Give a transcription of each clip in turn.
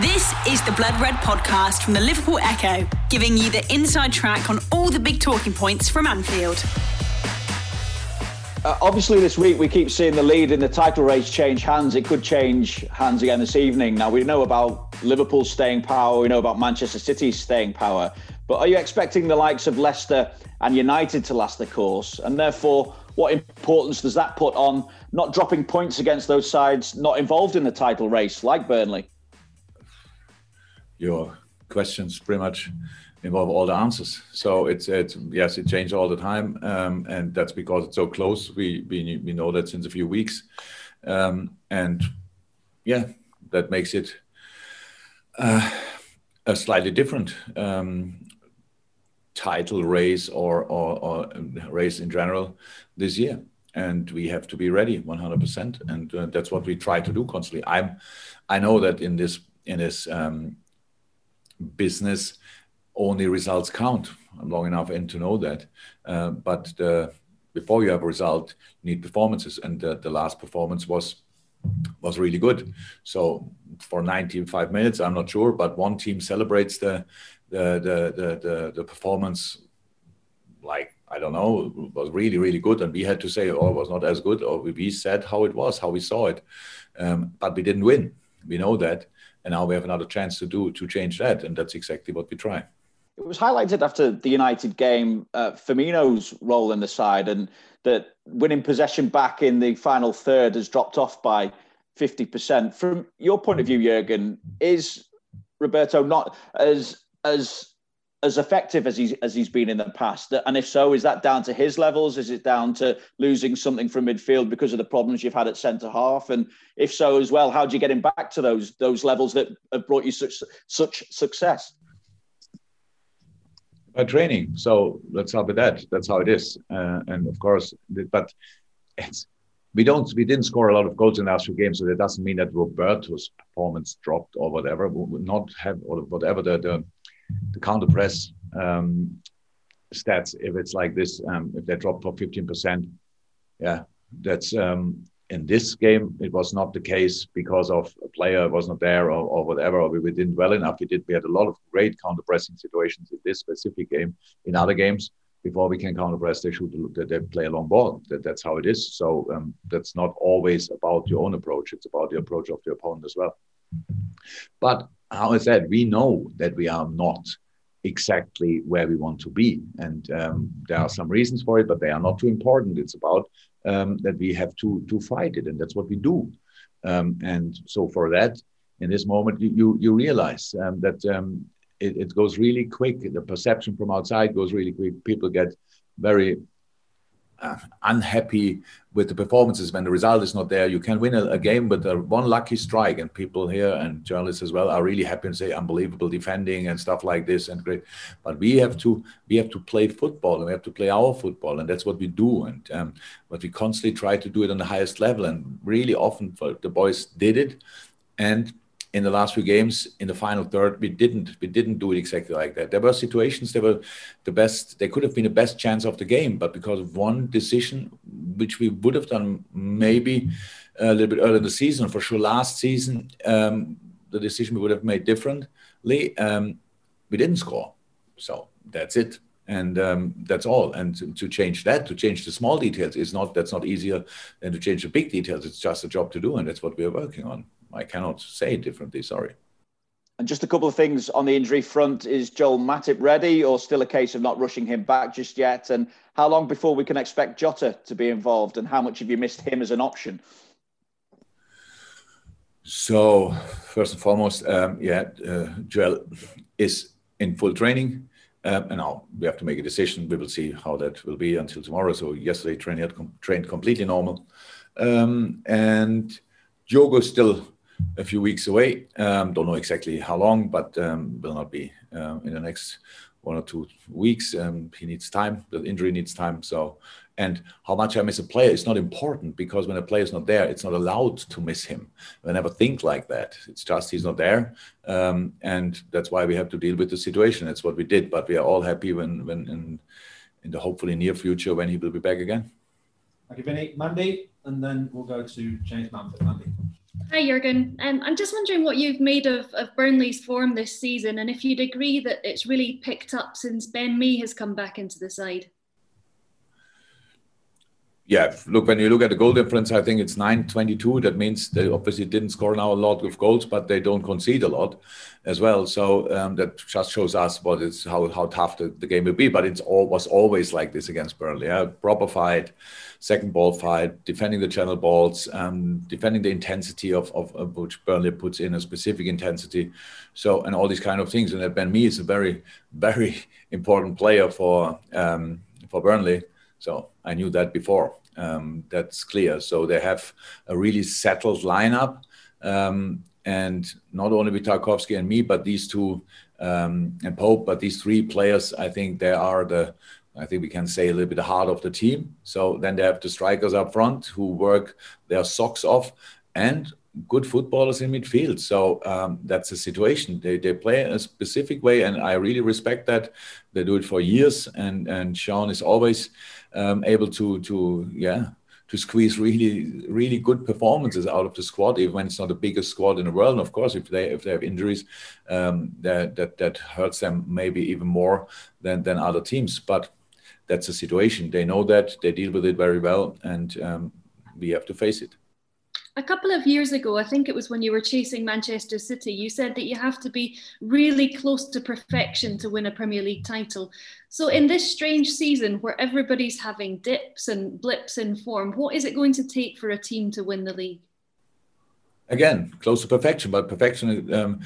This is the Blood Red podcast from the Liverpool Echo, giving you the inside track on all the big talking points from Anfield. Obviously this week we keep seeing the lead in the title race change hands. It could change hands again this evening. Now we know about Liverpool's staying power, we know about Manchester City's staying power, but are you expecting the likes of Leicester and United to last the course? And therefore, what importance does that put on not dropping points against those sides not involved in the title race, like Burnley? Your questions pretty much involve all the answers. So it changes all the time, and that's because it's so close. We know that since a few weeks, and that makes it a slightly different title race or race in general this year. And we have to be ready 100%, and that's what we try to do constantly. I know that in this. Business, only results count. I'm long enough in to know that. But before you have a result, you need performances, and the last performance was really good. So for 95 minutes, I'm not sure, but one team celebrates the performance like, I don't know, it was really, really good. And we had to say, it was not as good, or we said how it was, how we saw it. But we didn't win. We know that. And now we have another chance to change that. And that's exactly what we try. It was highlighted after the United game, Firmino's role in the side, and that winning possession back in the final third has dropped off by 50%. From your point of view, Jurgen, is Roberto not as effective as he's been in the past? And if so, is that down to his levels? Is it down to losing something from midfield because of the problems you've had at centre half? And if so as well, how do you get him back to those levels that have brought you such success? By training. So let's start with that. That's how it is. And of course, but we didn't score a lot of goals in the last few games, so that doesn't mean that Roberto's performance dropped or whatever. We would not have, or whatever the counter press stats, if it's like this, if they drop for 15%, that's in this game it was not the case because of a player was not there or whatever, or we didn't well enough. We had a lot of great counter pressing situations in this specific game. In other games, before we can counter press, they play a long ball. That's how it is. So that's not always about your own approach. It's about the approach of the opponent as well. But how is that? We know that we are not exactly where we want to be. And there are some reasons for it, but they are not too important. It's about that we have to fight it. And that's what we do. And so for that, in this moment, you realize that it goes really quick. The perception from outside goes really quick. People get very unhappy with the performances when the result is not there. You can win a game with one lucky strike, and people here and journalists as well are really happy and say unbelievable defending and stuff like this and great. But we have to play football, and we have to play our football, and that's what we do. And but we constantly try to do it on the highest level, and really often the boys did it. And in the last few games, in the final third, we didn't do it exactly like that. There were situations that were the best. They could have been the best chance of the game, but because of one decision, which we would have done maybe a little bit earlier in the season, for sure last season, the decision we would have made differently. We didn't score, so that's it, and that's all. And to change the small details that's not easier than to change the big details. It's just a job to do, and that's what we are working on. I cannot say it differently, sorry. And just a couple of things on the injury front. Is Joel Matip ready, or still a case of not rushing him back just yet? And how long before we can expect Jota to be involved, and how much have you missed him as an option? So, first and foremost, Joel is in full training. And now we have to make a decision. We will see how that will be until tomorrow. So yesterday training had trained completely normal. And Diogo is still a few weeks away. Don't know exactly how long, but will not be in the next 1 or 2 weeks. He needs time. The injury needs time. So, and how much I miss a player is not important, because when a player is not there, it's not allowed to miss him. I never think like that. It's just he's not there, and that's why we have to deal with the situation. That's what we did. But we are all happy when in the hopefully near future when he will be back again. Thank you, Vinny. Mandy, and then we'll go to James Manford. Mandy. Hi Jurgen, I'm just wondering what you've made of Burnley's form this season, and if you'd agree that it's really picked up since Ben Mee has come back into the side. Yeah, look, when you look at the goal difference, I think it's 9-22. That means they obviously didn't score now a lot of goals, but they don't concede a lot as well. So that just shows us what it's, how tough the game will be. But it was always like this against Burnley. Yeah? Proper fight, second ball fight, defending the channel balls, defending the intensity of which Burnley puts in a specific intensity. So, and all these kind of things. And Ben Mee is a very, very important player for Burnley. So I knew that before. That's clear. So they have a really settled lineup, and not only with Tarkovsky and me, but these two and Pope, but these three players, I think they are I think we can say a little bit the heart of the team. So then they have the strikers up front who work their socks off, and good footballers in midfield. So that's the situation. They play in a specific way, and I really respect that. They do it for years, and Sean is always able to squeeze really, really good performances out of the squad, even when it's not the biggest squad in the world. And of course, if they have injuries, that hurts them maybe even more than other teams. But that's the situation. They know that. They deal with it very well, and we have to face it. A couple of years ago, I think it was when you were chasing Manchester City, you said that you have to be really close to perfection to win a Premier League title. So in this strange season where everybody's having dips and blips in form, what is it going to take for a team to win the league? Again, close to perfection, but perfection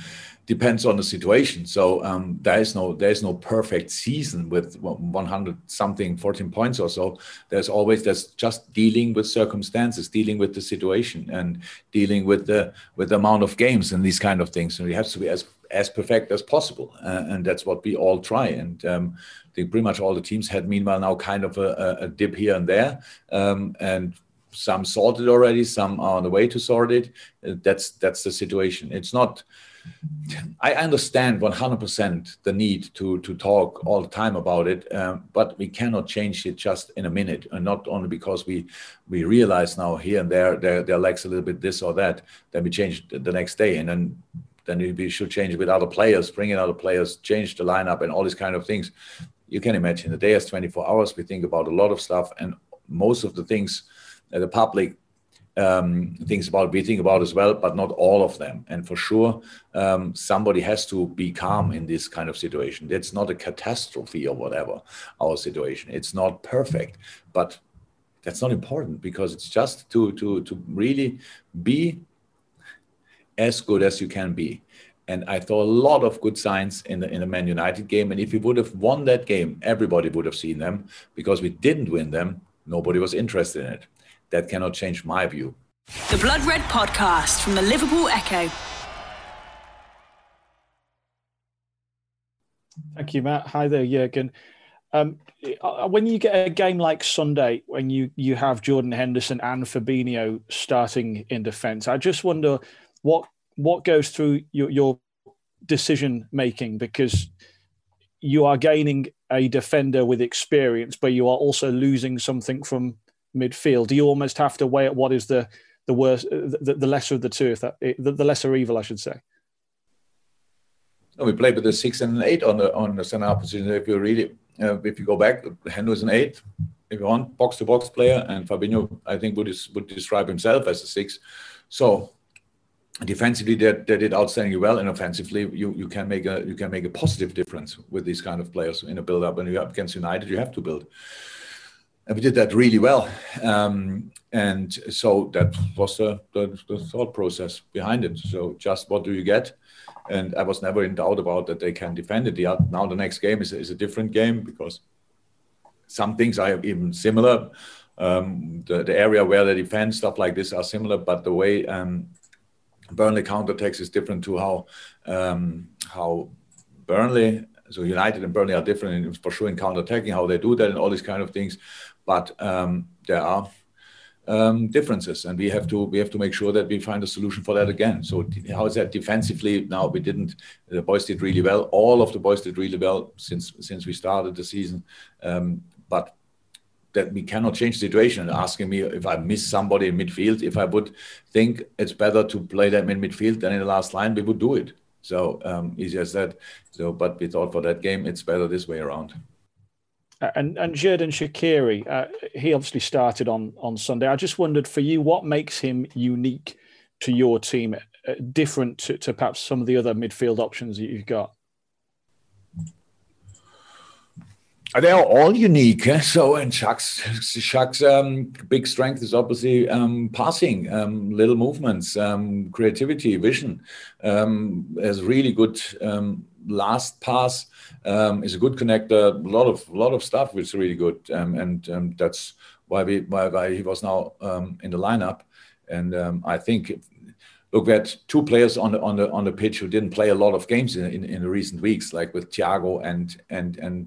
depends on the situation. So there is no perfect season with 14 points or so. There's just dealing with circumstances, dealing with the situation, and dealing with the amount of games and these kind of things. And it has to be as perfect as possible, and that's what we all try. And I think pretty much all the teams had meanwhile now kind of a dip here and there, and some sorted already, some are on the way to sort it. That's the situation. It's not, I understand 100% the need to talk all the time about it, but we cannot change it just in a minute, and not only because we realize now here and there lacks a little bit this or that, then we change it the next day, and then we should change it with other players, bring in other players, change the lineup and all these kind of things. You can imagine the day has 24 hours. We think about a lot of stuff, and most of the things the public thinks about, we think about as well, but not all of them. And for sure, somebody has to be calm in this kind of situation. It's not a catastrophe or whatever, our situation. It's not perfect, but that's not important, because it's just to really be as good as you can be. And I saw a lot of good signs in the Man United game. And if we would have won that game, everybody would have seen them. Because we didn't win them, nobody was interested in it. That cannot change my view. The Blood Red podcast from the Liverpool Echo. Thank you, Matt. Hi there, Jurgen. When you get a game like Sunday, when you have Jordan Henderson and Fabinho starting in defence, I just wonder what goes through your decision making, because you are gaining a defender with experience, but you are also losing something from midfield. Do you almost have to weigh at what is the worst, the lesser of the two, if that the lesser evil, I should say? No, we played with a 6 and an 8 on the centre half position. If you really, if you go back, Hendo is an 8. If you want box to box player, and Fabinho, I think would describe himself as a 6. So defensively, they did outstandingly well, and offensively, you can make a positive difference with these kind of players in a build up. And you're up against United, you have to build. And we did that really well. And so that was the thought process behind it. So just what do you get? And I was never in doubt about that they can defend it. Now the next game is a different game, because some things are even similar. The area where they defend, stuff like this, are similar, but the way Burnley counterattacks is different to how Burnley... So United and Burnley are different, and for sure in counter-attacking, how they do that and all these kind of things. But there are differences, and we have to make sure that we find a solution for that again. So how is that defensively? Now we didn't. The boys did really well. All of the boys did really well since we started the season. But that we cannot change the situation, and asking me if I miss somebody in midfield. If I would think it's better to play them in midfield than in the last line, we would do it. So easy as that. So, but we thought for that game, it's better this way around. And Jordan Shaqiri, he obviously started on Sunday. I just wondered for you, what makes him unique to your team, different to perhaps some of the other midfield options that you've got? They are all unique. So, and Shaq's big strength is obviously passing, little movements, creativity, vision. Has really good last pass. Is a good connector. A lot of stuff which is really good, and that's why he was now in the lineup. And I think. Look, we had two players on the pitch who didn't play a lot of games in the recent weeks, like with Thiago and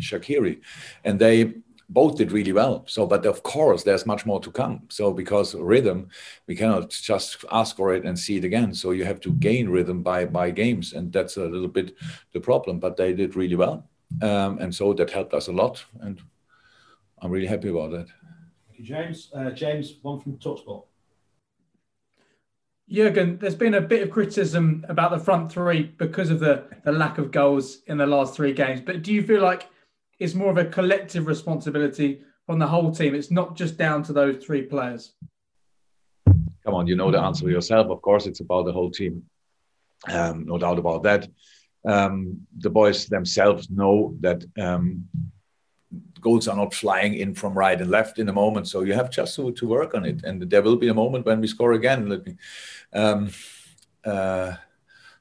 Shaqiri, and they both did really well. So, but of course, there's much more to come. So, because rhythm, we cannot just ask for it and see it again. So, you have to gain rhythm by games, and that's a little bit the problem. But they did really well, and so that helped us a lot, and I'm really happy about that. Thank you, James. James, one from Talksport. Jurgen, there's been a bit of criticism about the front three because of the lack of goals in the last three games. But do you feel like it's more of a collective responsibility on the whole team? It's not just down to those three players. Come on, you know the answer yourself. Of course, it's about the whole team. No doubt about that. The boys themselves know that goals are not flying in from right and left in the moment. So you have just to work on it. And there will be a moment when we score again. Let me,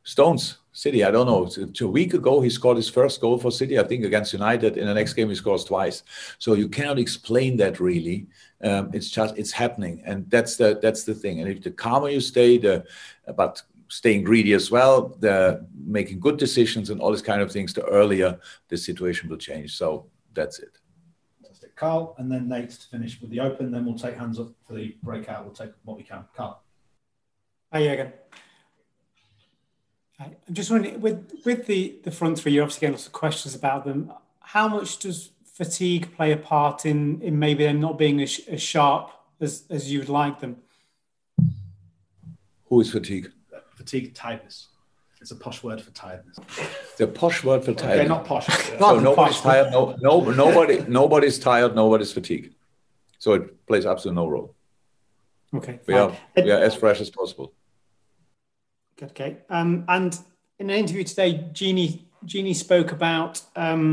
Stones, City, I don't know. It's a week ago, he scored his first goal for City, I think, against United. In the next game, he scores twice. So you cannot explain that, really. It's happening. And that's the thing. And if the calmer you stay, but staying greedy as well, the making good decisions and all these kind of things, the earlier the situation will change. So that's it. Carl, and then Nate to finish with the open, then we'll take hands up for the breakout. We'll take what we can. Carl. Hi, Jürgen. I'm just wondering, with the front three, you're obviously getting lots of questions about them. How much does fatigue play a part in maybe them not being as sharp as you would like them? Who is fatigue? Fatigue, tiredness. It's a posh word for tiredness. The posh word for tiredness. They're not posh. So nobody's tired. Nobody's tired. Nobody's fatigued. So it plays absolutely no role. Okay. We are as fresh as possible. Okay. And in an interview today, Jeannie spoke about how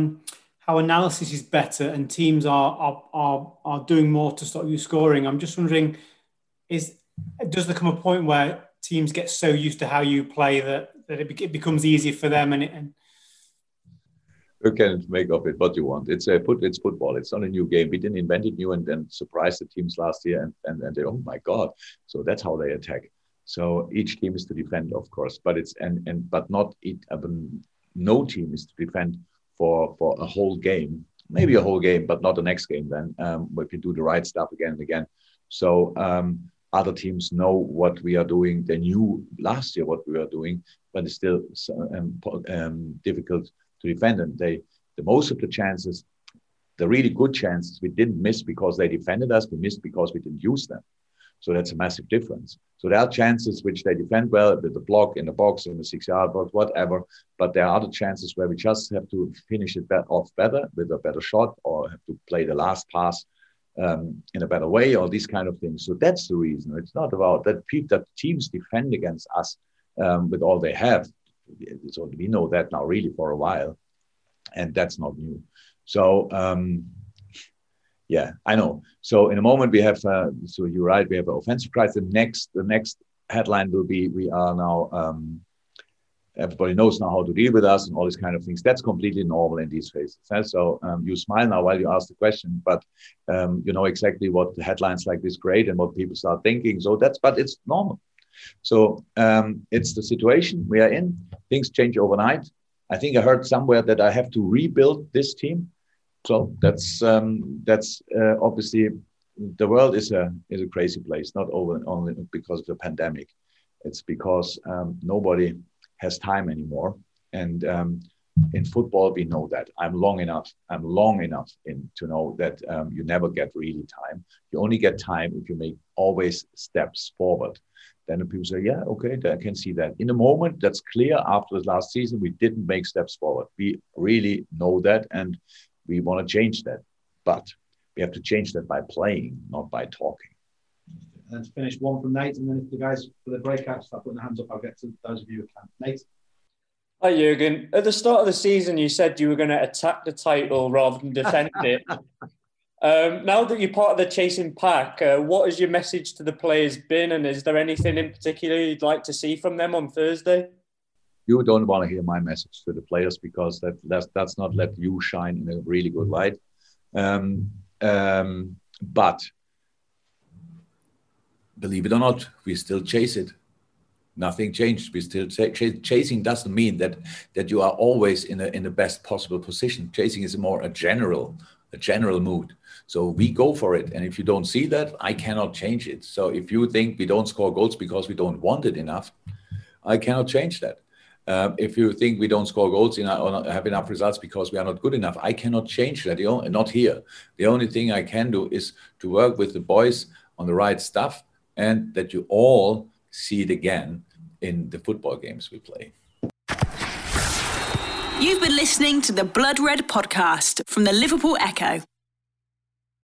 analysis is better and teams are doing more to stop you scoring. I'm just wondering, does there come a point where teams get so used to how you play that it becomes easier for them? And you can make of it what you want. It's football. It's not a new game. We didn't invent it new and then surprise the teams last year and they, oh my God. So that's how they attack. So each team is to defend, of course, but it's but not it. No team is to defend for a whole game, maybe a whole game, but not the next game. Then if you do the right stuff again and again. So other teams know what we are doing. They knew last year what we were doing, but it's still difficult to defend. And the most of the chances, the really good chances, we didn't miss because they defended us. We missed because we didn't use them. So that's a massive difference. So there are chances which they defend well with the block in the box, in the 6-yard box, whatever. But there are other chances where we just have to finish it off better with a better shot or have to play the last pass in a better way, or these kind of things. So that's the reason. It's not about that teams defend against us with all they have. So we know that now really for a while, and that's not new. So yeah, I know. So in a moment we have. So you're right. We have an offensive crisis. The next headline will be we are now. Everybody knows now how to deal with us and all these kind of things. That's completely normal in these phases. So you smile now while you ask the question, but you know exactly what the headlines like this create and what people start thinking. So but it's normal. So it's the situation we are in. Things change overnight. I think I heard somewhere that I have to rebuild this team. So that's obviously the world is a crazy place. Not only because of the pandemic. It's because nobody has time anymore, and in football, we know that. I'm long enough in to know that you never get really time. You only get time if you make always steps forward. Then the people say, yeah, okay, I can see that. In the moment, that's clear. After the last season, we didn't make steps forward. We really know that, and we want to change that. But we have to change that by playing, not by talking. Let's finish one from Nate, and then if the guys for the breakout start putting their hands up, I'll get to those of you who can. Nate? Hi, Jurgen. At the start of the season, you said you were going to attack the title rather than defend it. Now that you're part of the chasing pack, what has your message to the players been, and is there anything in particular you'd like to see from them on Thursday? You don't want to hear my message to the players, because that's not let you shine in a really good light. But believe it or not, we still chase it. Nothing changed. We still chasing doesn't mean that you are always in the best possible position. Chasing is more a general mood. So we go for it. And if you don't see that, I cannot change it. So if you think we don't score goals because we don't want it enough, I cannot change that. If you think we don't score goals or not have enough results because we are not good enough, I cannot change that. Not here. The only thing I can do is to work with the boys on the right stuff, and that you all see it again in the football games we play. You've been listening to the Blood Red podcast from the Liverpool Echo.